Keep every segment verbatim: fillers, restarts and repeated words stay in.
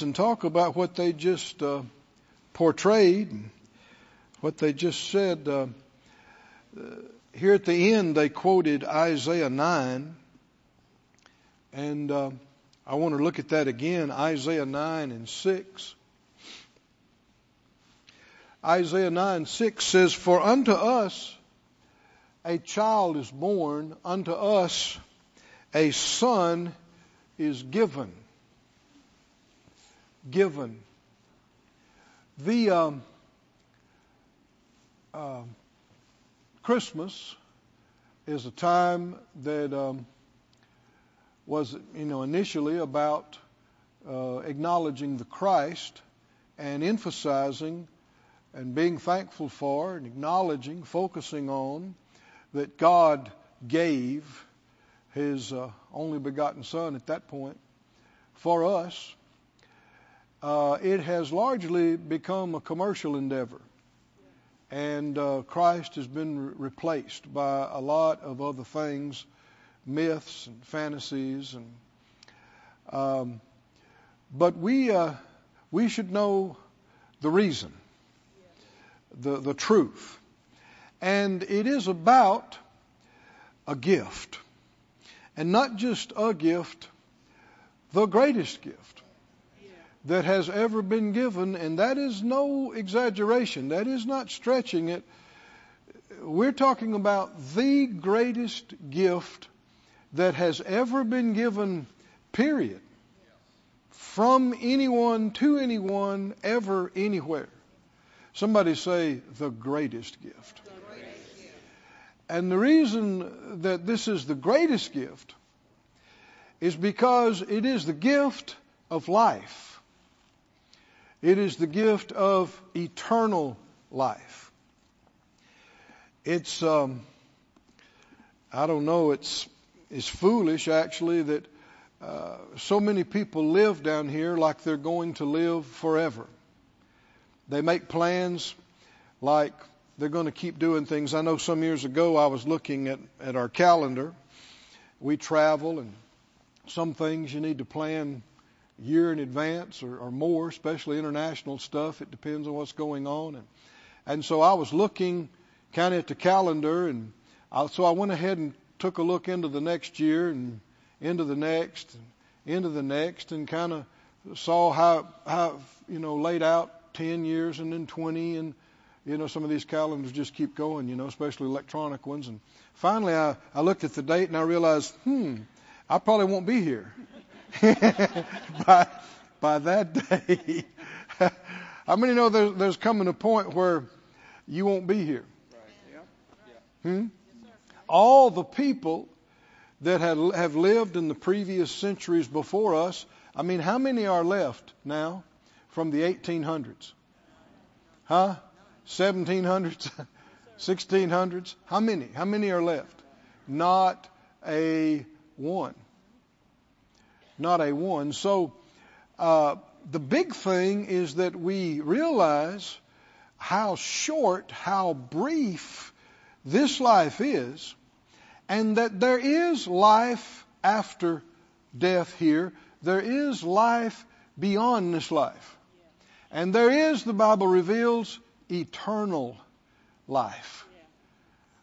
minutes and talk about what they just uh, portrayed, and what they just said. Uh, here at the end, they quoted Isaiah nine, and uh, I want to look at that again, Isaiah nine and six. Isaiah nine six says, "For unto us a child is born, unto us a son is given." Given. The um, uh, Christmas is a time that um, was, you know, initially about uh, acknowledging the Christ and emphasizing and being thankful for and acknowledging, focusing on that God gave His uh, only begotten Son at that point for us. Uh, it has largely become a commercial endeavor, and uh, Christ has been re- replaced by a lot of other things, myths and fantasies, and um, but we uh, we should know the reason, the the truth, and it is about a gift, and not just a gift, the greatest gift that has ever been given, and that is no exaggeration. That is not stretching it. We're talking about the greatest gift that has ever been given, period, from anyone to anyone, ever, anywhere. Somebody say, the greatest gift. The greatest gift. And the reason that this is the greatest gift is because it is the gift of life. It is the gift of eternal life. It's, um, I don't know, it's it's foolish actually that uh, so many people live down here like they're going to live forever. They make plans like they're going to keep doing things. I know some years ago I was looking at, at our calendar. We travel, and some things you need to plan year in advance or, or more, especially international stuff. It depends on what's going on. And, and so I was looking kind of at the calendar, and I, so I went ahead and took a look into the next year and into the next and into the next, and kind of saw how, how, you know, laid out ten years and then twenty, and, you know, some of these calendars just keep going, you know, especially electronic ones. And finally I, I looked at the date and I realized, hmm, I probably won't be here. by, by that day. How many know there's, there's coming a point where you won't be here? Right. Yeah. Hmm? Yes, all the people that had, have lived in the previous centuries before us, I mean, how many are left now from the eighteen hundreds? Huh? seventeen hundreds? sixteen hundreds? How many? How many are left? Not a one. Not a one. So uh, the big thing is that we realize how short, how brief this life is, and that there is life after death here. There is life beyond this life. And there is, the Bible reveals, eternal life.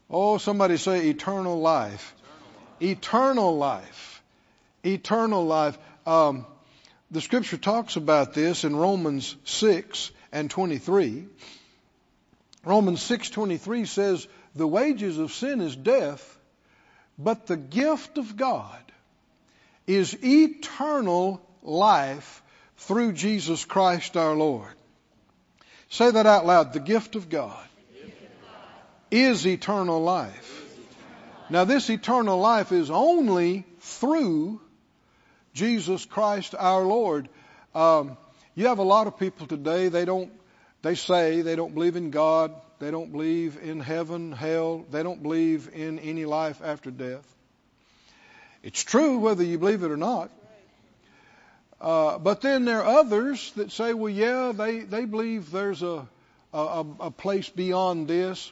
Oh, somebody say eternal life. Eternal life. Eternal life. Eternal life. Um, the scripture talks about this in Romans six and twenty-three. Romans six twenty-three says, "The wages of sin is death, but the gift of God is eternal life through Jesus Christ our Lord." Say that out loud. The gift of God, gift of God. Is eternal life. Is eternal life. Now this eternal life is only through Jesus Christ our Lord. Um, you have a lot of people today, they don't, they say they don't believe in God, they don't believe in heaven, hell, they don't believe in any life after death. It's true whether you believe it or not. Uh, but then there are others that say, well, yeah, they, they believe there's a, a, a place beyond this,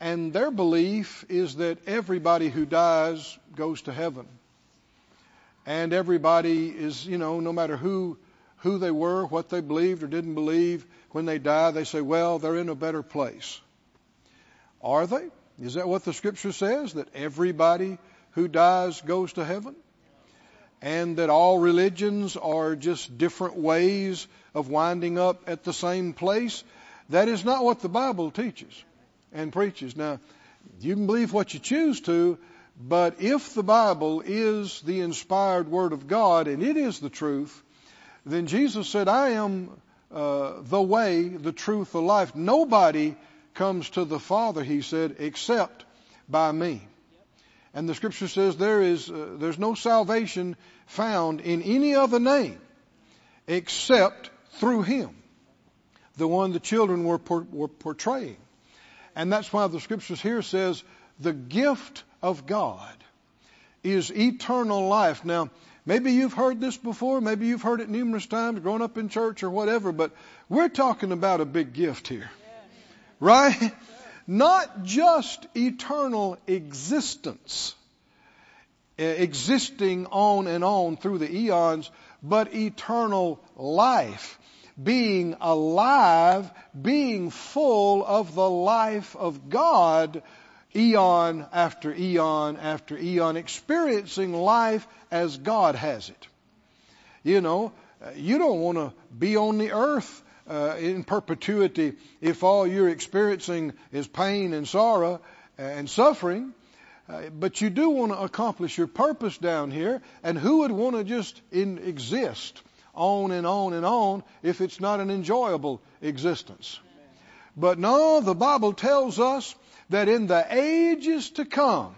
and their belief is that everybody who dies goes to heaven. And everybody is, you know, no matter who who they were, what they believed or didn't believe, when they die, they say, well, they're in a better place. Are they? Is that what the Scripture says, that everybody who dies goes to heaven? And that all religions are just different ways of winding up at the same place? That is not what the Bible teaches and preaches. Now, you can believe what you choose to, but if the Bible is the inspired Word of God and it is the truth, then Jesus said, I am uh, the way, the truth, the life. Nobody comes to the Father, he said, except by me. And the Scripture says there is uh, there's no salvation found in any other name except through him, the one the children were, por- were portraying. And that's why the Scriptures here says the gift of God is eternal life. Now, maybe you've heard this before. Maybe you've heard it numerous times growing up in church or whatever, but we're talking about a big gift here, right? Not just eternal existence, existing on and on through the eons, but eternal life, being alive, being full of the life of God, eon after eon after eon, experiencing life as God has it. You know, you don't want to be on the earth Uh, in perpetuity if all you're experiencing is pain and sorrow and suffering. Uh, but you do want to accomplish your purpose down here. And who would want to just in, exist on and on and on if it's not an enjoyable existence? Amen. But no, the Bible tells us that in the ages to come,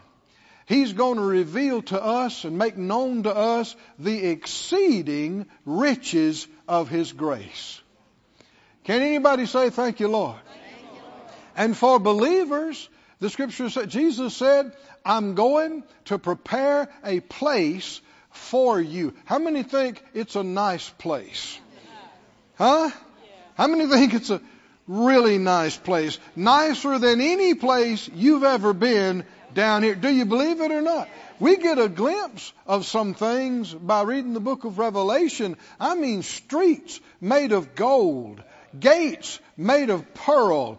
He's going to reveal to us and make known to us the exceeding riches of His grace. Can anybody say, thank you, Lord? Thank you, Lord. And for believers, the Scripture said, Jesus said, I'm going to prepare a place for you. How many think it's a nice place? Huh? How many think it's a really nice place? Nicer than any place you've ever been down here. Do you believe it or not? We get a glimpse of some things by reading the book of Revelation. I mean, streets made of gold, gates made of pearl,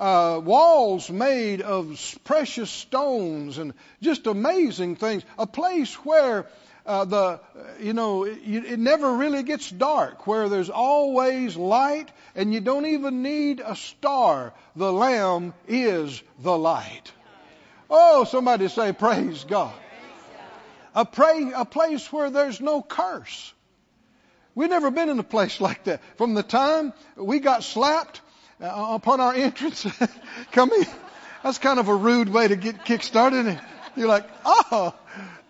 uh, walls made of precious stones, and just amazing things. A place where uh, the you know it, it never really gets dark, where there's always light, and you don't even need a star. The Lamb is the light. Oh, somebody say, praise God! A pray a place where there's no curse. We've never been in a place like that. From the time we got slapped uh, upon our entrance, coming, that's kind of a rude way to get kick-started. You're like, oh,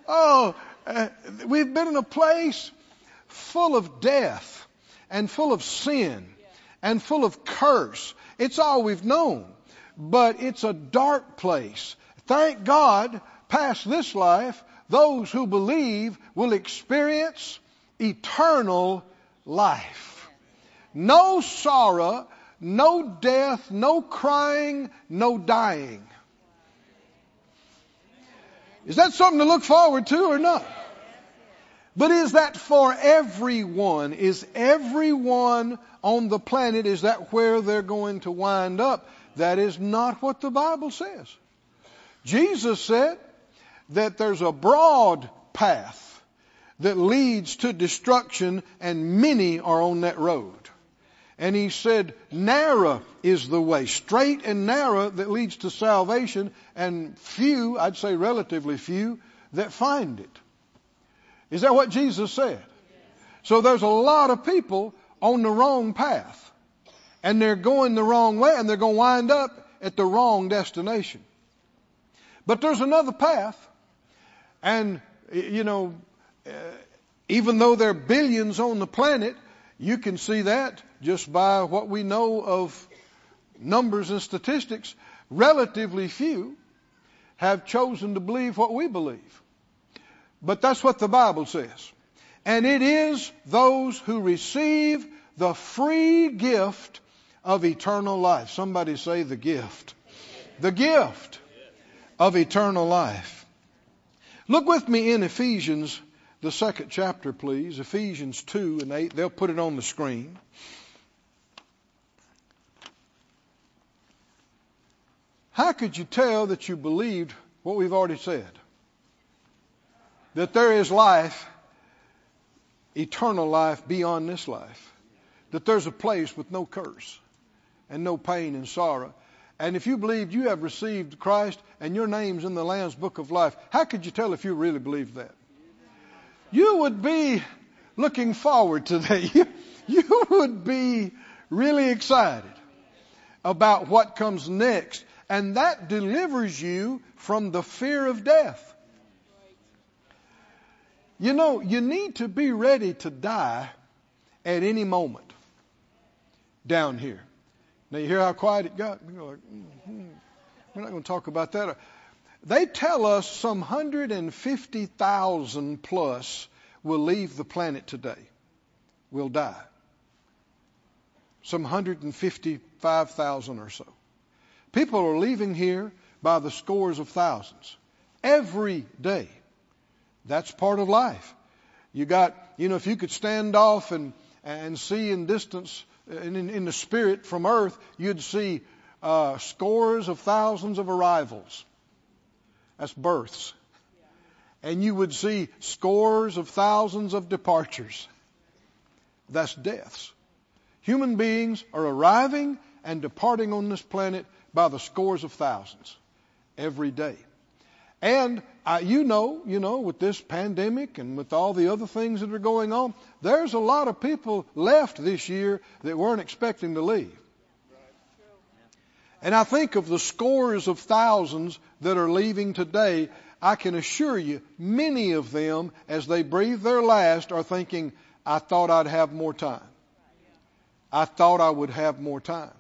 oh. Uh, we've been in a place full of death and full of sin and full of curse. It's all we've known, but it's a dark place. Thank God, past this life, those who believe will experience eternal life. No sorrow, no death, no crying, no dying. Is that something to look forward to or not? But is that for everyone? Is everyone on the planet, is that where they're going to wind up? That is not what the Bible says. Jesus said that there's a broad path that leads to destruction, and many are on that road. And he said, narrow is the way, straight and narrow, that leads to salvation, and few, I'd say relatively few, that find it. Is that what Jesus said? Yes. So there's a lot of people on the wrong path, and they're going the wrong way, and they're going to wind up at the wrong destination. But there's another path, and, you know, Uh, even though there are billions on the planet, you can see that just by what we know of numbers and statistics. Relatively few have chosen to believe what we believe. But that's what the Bible says. And it is those who receive the free gift of eternal life. Somebody say the gift. The gift of eternal life. Look with me in Ephesians the second chapter, please, Ephesians two and eight. They'll put it on the screen. How could you tell that you believed what we've already said? That there is life, eternal life beyond this life. That there's a place with no curse and no pain and sorrow. And if you believed you have received Christ and your name's in the Lamb's book of life, how could you tell if you really believed that? You would be looking forward to that. You, you would be really excited about what comes next. And that delivers you from the fear of death. You know, you need to be ready to die at any moment down here. Now you hear how quiet it got? You're like, mm-hmm. We're not going to talk about that. They tell us some one hundred fifty thousand plus will leave the planet today, will die. Some one hundred fifty-five thousand or so. People are leaving here by the scores of thousands every day. That's part of life. You got, you know, if you could stand off and, and see in distance, in, in, in the spirit from earth, you'd see uh, scores of thousands of arrivals. That's births. And you would see scores of thousands of departures. That's deaths. Human beings are arriving and departing on this planet by the scores of thousands every day. And I, you know, you know, with this pandemic and with all the other things that are going on, there's a lot of people left this year that weren't expecting to leave. And I think of the scores of thousands that are leaving today, I can assure you many of them, as they breathe their last, are thinking, I thought I'd have more time. I thought I would have more time.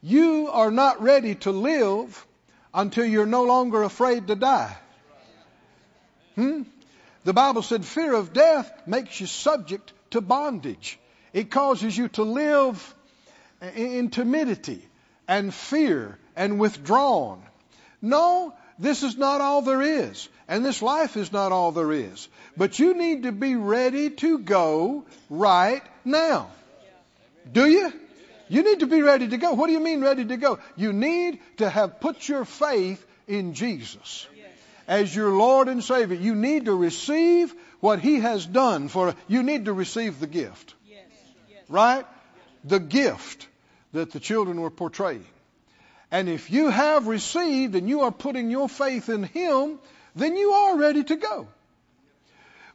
You are not ready to live until you're no longer afraid to die. Hmm? The Bible said fear of death makes you subject to bondage. It causes you to live in timidity and fear and withdrawn. No, this is not all there is. And this life is not all there is. But you need to be ready to go right now. Do you? You need to be ready to go. What do you mean ready to go? You need to have put your faith in Jesus as your Lord and Savior. You need to receive what He has done for you. Need to receive the gift. Right? The gift that the children were portraying. And if you have received and you are putting your faith in Him, then you are ready to go.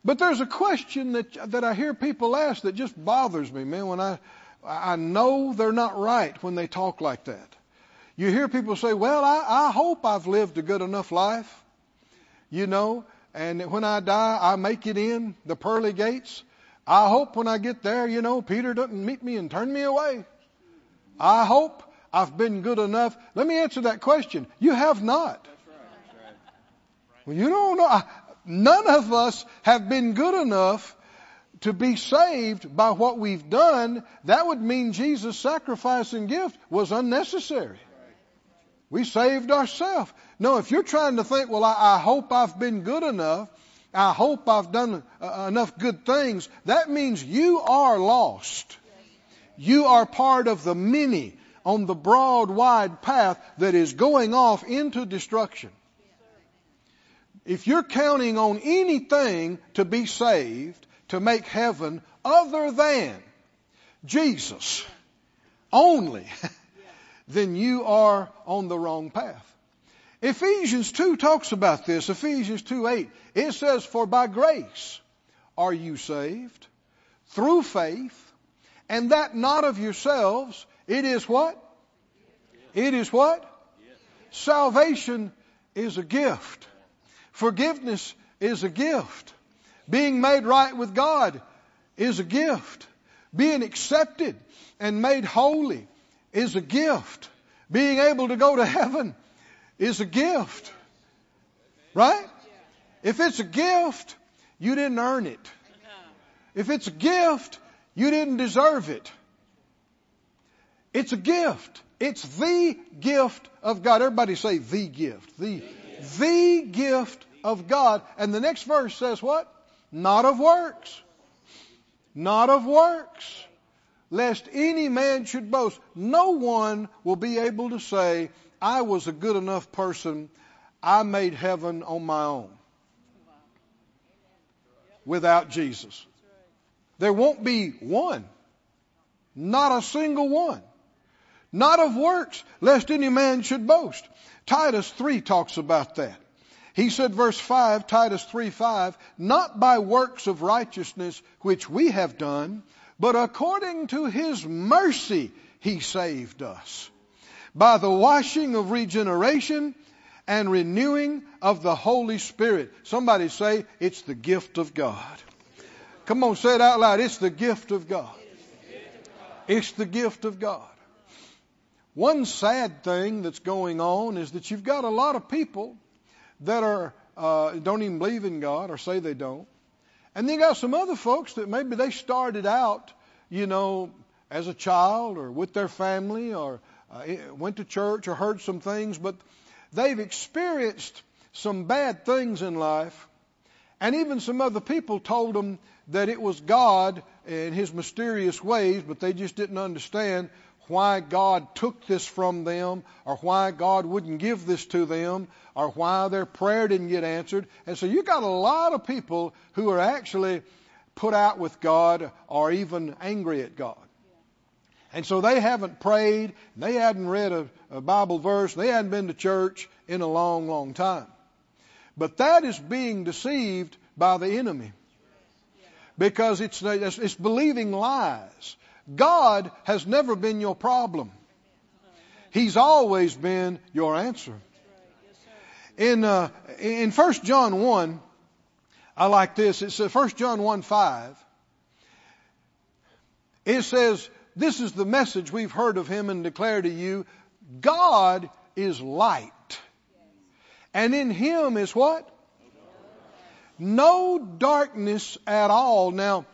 But there's a question that that I hear people ask that just bothers me, man, when I... I know they're not right when they talk like that. You hear people say, well, I, I hope I've lived a good enough life, you know, and when I die, I make it in the pearly gates. I hope when I get there, you know, Peter doesn't meet me and turn me away. I hope I've been good enough. Let me answer that question. You have not. That's right. That's right. Well, you don't know. None of us have been good enough to be saved by what we've done. That would mean Jesus' sacrifice and gift was unnecessary. We saved ourselves. No, if you're trying to think, well, I, I hope I've been good enough. I hope I've done uh, enough good things. That means you are lost. You are part of the many on the broad, wide path that is going off into destruction. If you're counting on anything to be saved, to make heaven other than Jesus only, then you are on the wrong path. Ephesians two talks about this. Ephesians two eight. It says, for by grace are you saved through faith, and that not of yourselves. It is what? It is what? Salvation is a gift. Forgiveness is a gift. Being made right with God is a gift. Being accepted and made holy is a gift. Being able to go to heaven is a gift. Right? If it's a gift, you didn't earn it. If it's a gift, you didn't deserve it. It's a gift. It's the gift of God. Everybody say the gift. The, the gift of God. And the next verse says what? Not of works. Not of works. Lest any man should boast. No one will be able to say, I was a good enough person. I made heaven on my own. Without Jesus. There won't be one. Not a single one. Not of works, lest any man should boast. Titus three talks about that. He said, verse five, Titus three five, not by works of righteousness which we have done, but according to his mercy he saved us, by the washing of regeneration and renewing of the Holy Spirit. Somebody say, it's the gift of God. Come on, say it out loud. It's the gift of God. It's the gift of God. One sad thing that's going on is that you've got a lot of people that are uh, don't even believe in God or say they don't. And then you got some other folks that maybe they started out, you know, as a child or with their family or uh, went to church or heard some things, but they've experienced some bad things in life. And even some other people told them that it was God and his mysterious ways, but they just didn't understand why God took this from them, or why God wouldn't give this to them, or why their prayer didn't get answered. And so you got a lot of people who are actually put out with God or even angry at God. And so they haven't prayed, and they hadn't read a, a Bible verse, and they hadn't been to church in a long, long time. But that is being deceived by the enemy, because it's, it's believing lies. God has never been your problem. He's always been your answer. In uh, in First John one, I like this. It says First John one five. It says, this is the message we've heard of him and declare to you. God is light. And in him is what? No darkness at all. Now,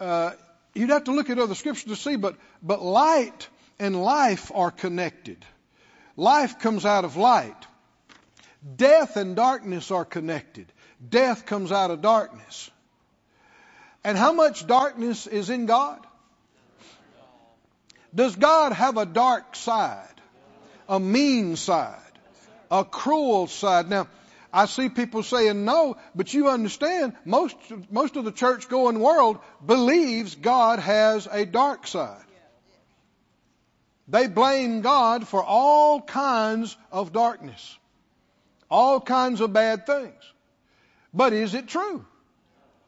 uh, you'd have to look at other scriptures to see, but, but light and life are connected. Life comes out of light. Death and darkness are connected. Death comes out of darkness. And how much darkness is in God? Does God have a dark side, a mean side, a cruel side? Now, I see people saying no, but you understand most, most of the church-going world believes God has a dark side. They blame God for all kinds of darkness, all kinds of bad things. But is it true?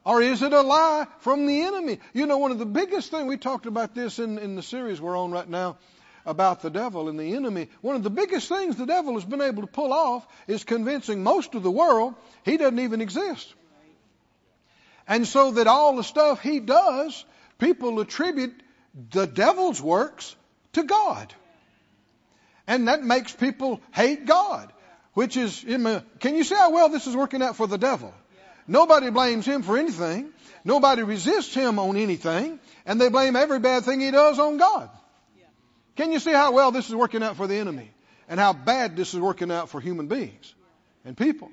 Or is it a lie from the enemy? You know, one of the biggest things, we talked about this in, in the series we're on right now, about the devil and the enemy. One of the biggest things the devil has been able to pull off is convincing most of the world he doesn't even exist. And so that all the stuff he does, people attribute the devil's works to God. And that makes people hate God, which is, can you say, oh, well, this is working out for the devil? Nobody blames him for anything. Nobody resists him on anything. And they blame every bad thing he does on God. Can you see how well this is working out for the enemy and how bad this is working out for human beings and people?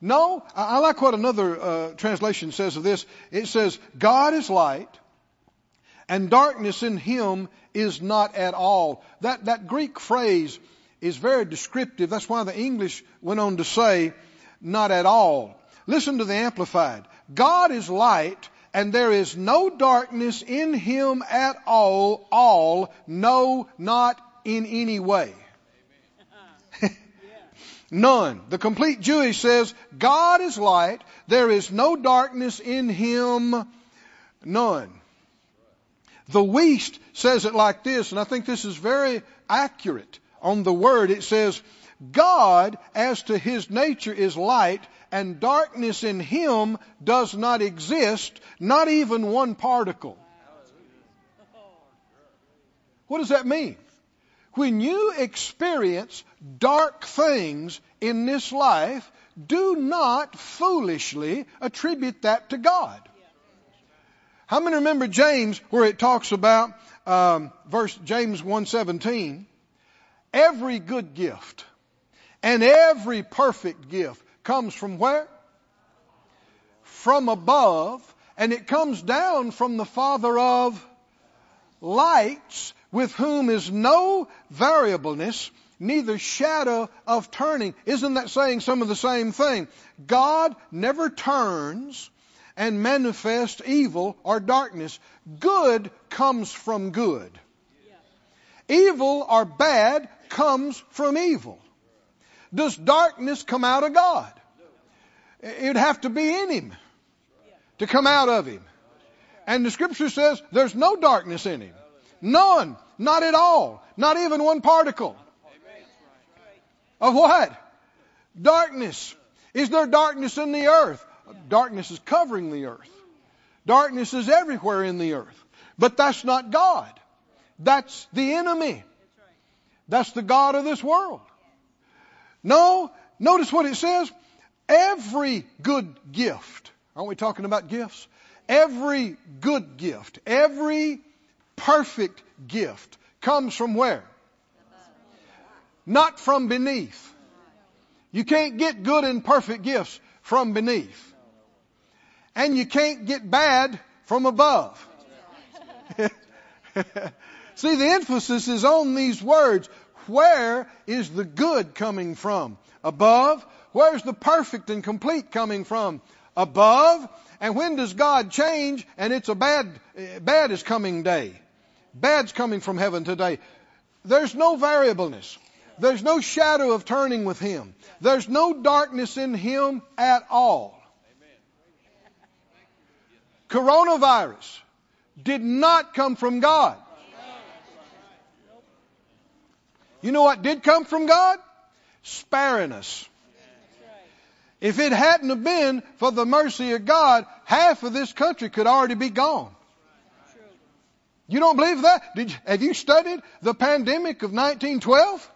No, I like what another uh, translation says of this. It says, God is light and darkness in him is not at all. That, that Greek phrase is very descriptive. That's why the English went on to say, not at all. Listen to the Amplified. God is light and there is no darkness in him at all, all, no, not in any way. None. The Complete Jewish says, God is light, there is no darkness in him, none. The West says it like this, and I think this is very accurate on the word. It says, God, as to his nature, is light, and darkness in him does not exist, not even one particle. What does that mean? When you experience dark things in this life, do not foolishly attribute that to God. How many remember James, where it talks about um, verse James one seventeen? Every good gift and every perfect gift comes from where? from above, and it comes down from the Father of lights, with whom is no variableness, neither shadow of turning. Isn't that saying some of the same thing? God never turns and manifests evil or darkness. Good comes from good. Evil or bad comes from evil. Does darkness come out of God? It'd have to be in him to come out of him. And the scripture says there's no darkness in him. None. Not at all. Not even one particle. Of what? Darkness. Is there darkness in the earth? Darkness is covering the earth. Darkness is everywhere in the earth. But that's not God. That's the enemy. That's the god of this world. No, notice what it says. Every good gift. Aren't we talking about gifts? Every good gift, every perfect gift comes from where? Not from beneath. You can't get good and perfect gifts from beneath. And you can't get bad from above. See, the emphasis is on these words. Where is the good coming from? Above. Where's the perfect and complete coming from? Above. And when does God change and it's a bad, bad is coming day? Bad's coming from heaven today. There's no variableness. There's no shadow of turning with him. There's no darkness in him at all. Coronavirus did not come from God. You know what did come from God? Sparing us. If it hadn't have been for the mercy of God, half of this country could already be gone. You don't believe that? Did you, have you studied the pandemic of nineteen twelve?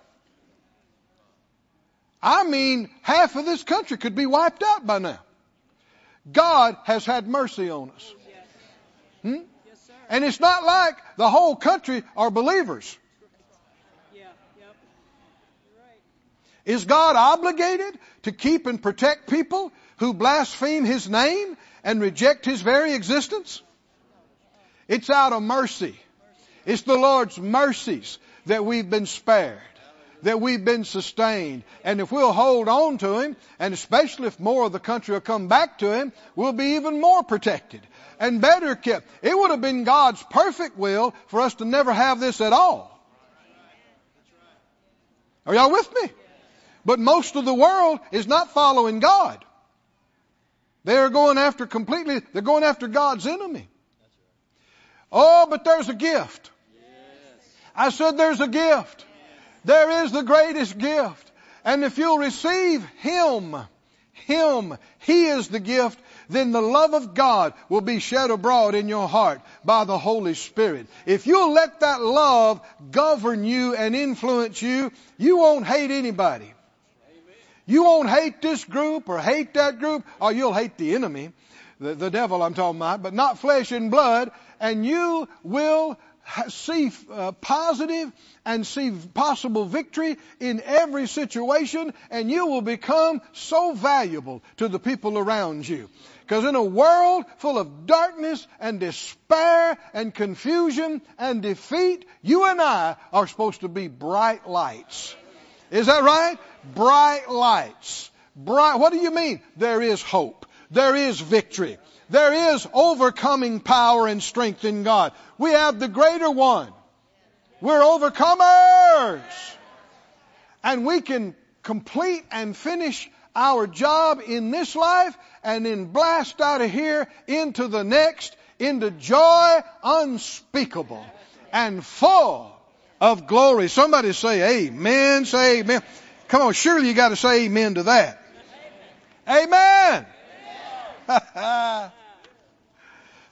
I mean, half of this country could be wiped out by now. God has had mercy on us. Hmm? And it's not like the whole country are believers. Is God obligated to keep and protect people who blaspheme his name and reject his very existence? It's out of mercy. It's the Lord's mercies that we've been spared, that we've been sustained. And if we'll hold on to him, and especially if more of the country will come back to him, we'll be even more protected and better kept. It would have been God's perfect will for us to never have this at all. Are y'all with me? But most of the world is not following God. They are going after completely, they're going after God's enemy. Oh, but there's a gift. I said there's a gift. There is the greatest gift. And if you'll receive Him, Him, He is the gift, then the love of God will be shed abroad in your heart by the Holy Spirit. If you'll let that love govern you and influence you, you won't hate anybody. You won't hate this group or hate that group, or you'll hate the enemy, the, the devil I'm talking about, but not flesh and blood. And you will see uh, positive and see possible victory in every situation, and you will become so valuable to the people around you. Because in a world full of darkness and despair and confusion and defeat, you and I are supposed to be bright lights. Is that right? Bright lights. Bright. What do you mean? There is hope. There is victory. There is overcoming power and strength in God. We have the greater one. We're overcomers. And we can complete and finish our job in this life and then blast out of here into the next, into joy unspeakable and full of glory. Somebody say amen, say amen. Come on, surely you got to say amen to that. Amen. Amen.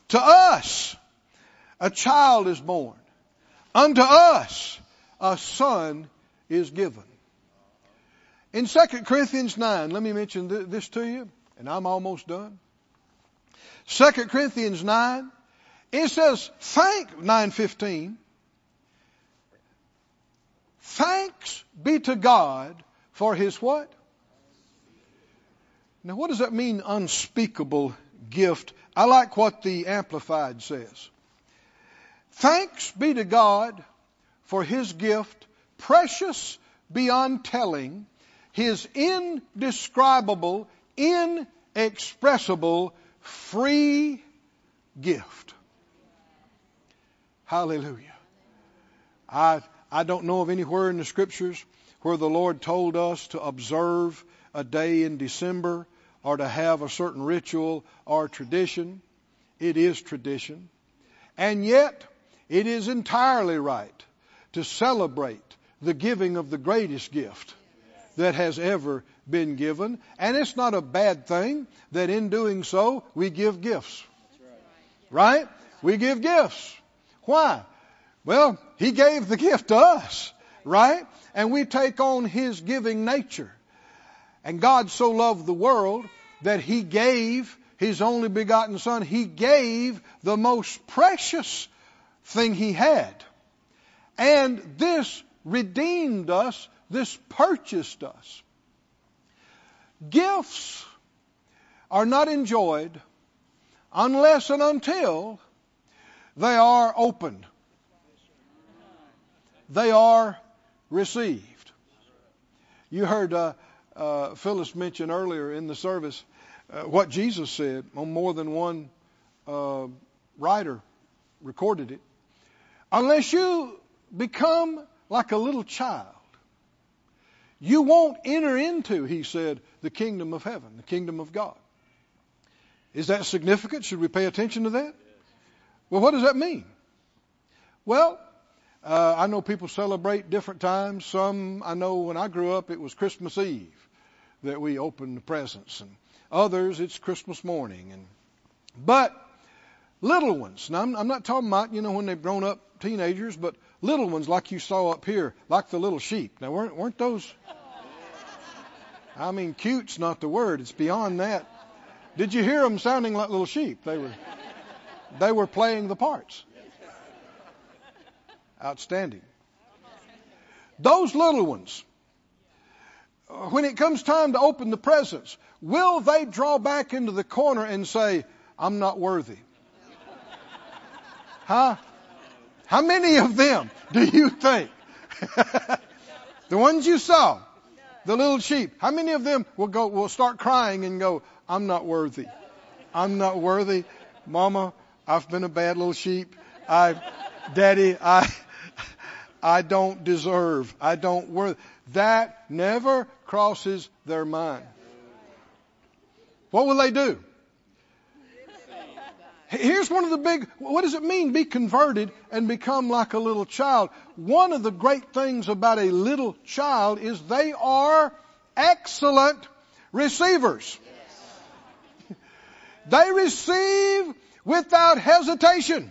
To us, a child is born. Unto us, a son is given. In Second Corinthians nine, let me mention th- this to you, and I'm almost done. Second Corinthians nine, it says, thank, nine fifteen, thanks be to God for his what? Now, what does that mean, unspeakable gift. I like what the Amplified says. Thanks be to God for his gift, precious beyond telling, his indescribable, inexpressible, free gift. Hallelujah. I I don't know of anywhere in the Scriptures where the Lord told us to observe a day in December or to have a certain ritual or tradition. It is tradition. And yet, it is entirely right to celebrate the giving of the greatest gift that has ever been given. And it's not a bad thing that in doing so, we give gifts. Right? We give gifts. Why? Well, he gave the gift to us, right? And we take on his giving nature. And God so loved the world that he gave his only begotten Son. He gave the most precious thing he had. And this redeemed us. This purchased us. Gifts are not enjoyed unless and until they are opened. They are received. You heard uh, uh, Phyllis mention earlier in the service uh, what Jesus said. On more than one uh, writer recorded it. Unless you become like a little child, you won't enter into, he said, the kingdom of heaven, the kingdom of God. Is that significant? Should we pay attention to that? Well, what does that mean? Well, uh, I know people celebrate different times. Some, I know when I grew up, it was Christmas Eve that we opened the presents. And others, it's Christmas morning. And But little ones, now I'm, I'm not talking about, you know, when they've grown up teenagers, but little ones like you saw up here, like the little sheep. Now, weren't, weren't those? I mean, cute's not the word. It's beyond that. Did you hear them sounding like little sheep? They were, they were playing the parts. Outstanding. Those little ones, when it comes time to open the presents, will they draw back into the corner and say, I'm not worthy? Huh? How many of them do you think? The ones you saw, the little sheep, how many of them will go, will start crying and go, I'm not worthy. I'm not worthy. Mama, I've been a bad little sheep. I, Daddy, I, I don't deserve. I don't worth. That never crosses their mind. What will they do? Here's one of the big, what does it mean, be converted and become like a little child? One of the great things about a little child is they are excellent receivers. Yes. They receive without hesitation.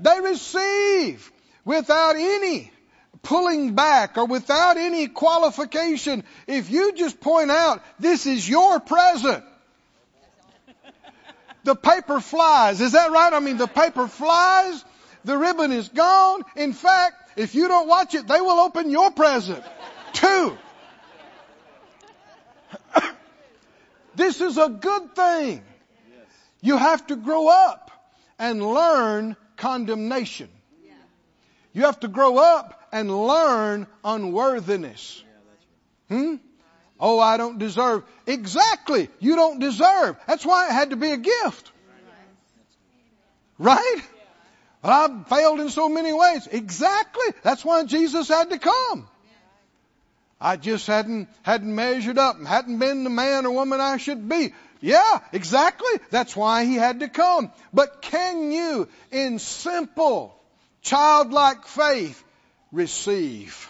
They receive without any pulling back or without any qualification. If you just point out, this is your present. The paper flies. Is that right? I mean, the paper flies. The ribbon is gone. In fact, if you don't watch it, they will open your present too. This is a good thing. You have to grow up and learn condemnation. You have to grow up and learn unworthiness. Hmm? Oh, I don't deserve. Exactly. You don't deserve. That's why it had to be a gift. Right? I've failed in so many ways. Exactly. That's why Jesus had to come. I just hadn't, hadn't measured up and hadn't been the man or woman I should be. Yeah, exactly. That's why he had to come. But can you, in simple, childlike faith, receive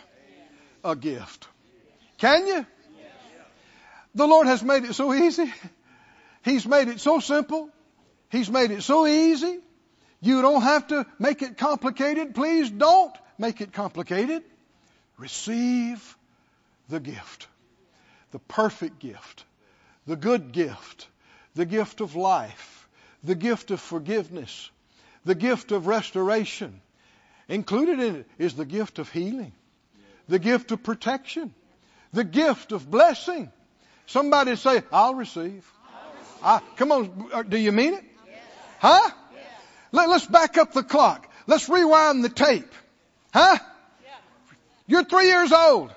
a gift? Can you? The Lord has made it so easy. He's made it so simple. He's made it so easy. You don't have to make it complicated. Please don't make it complicated. Receive the gift, the perfect gift, the good gift, the gift of life, the gift of forgiveness, the gift of restoration. Included in it is the gift of healing, the gift of protection, the gift of blessing. Somebody say, I'll receive. I'll receive. I, come on, do you mean it? Huh? Let, let's back up the clock. Let's rewind the tape. Huh? You're three years old.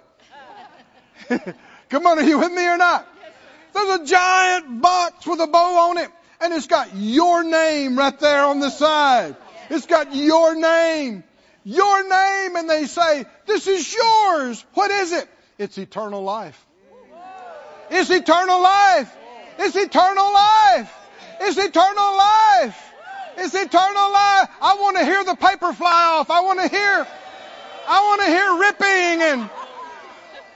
Come on, are you with me or not? There's a giant box with a bow on it, and it's got your name right there on the side. It's got your name. Your name, and they say, this is yours. What is it? It's eternal life. It's eternal life. It's eternal life. It's eternal life. It's eternal life. I want to hear the paper fly off. I want to hear, I want to hear ripping and,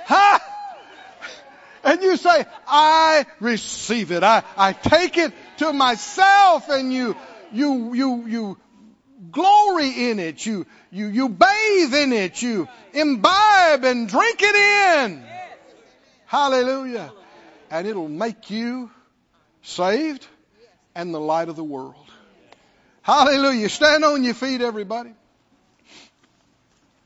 ha! And you say, I receive it. I, I take it to myself, and you, you, you, you glory in it. You, you, you bathe in it. You imbibe and drink it in. Hallelujah. And it'll make you saved and the light of the world. Hallelujah. Stand on your feet, everybody.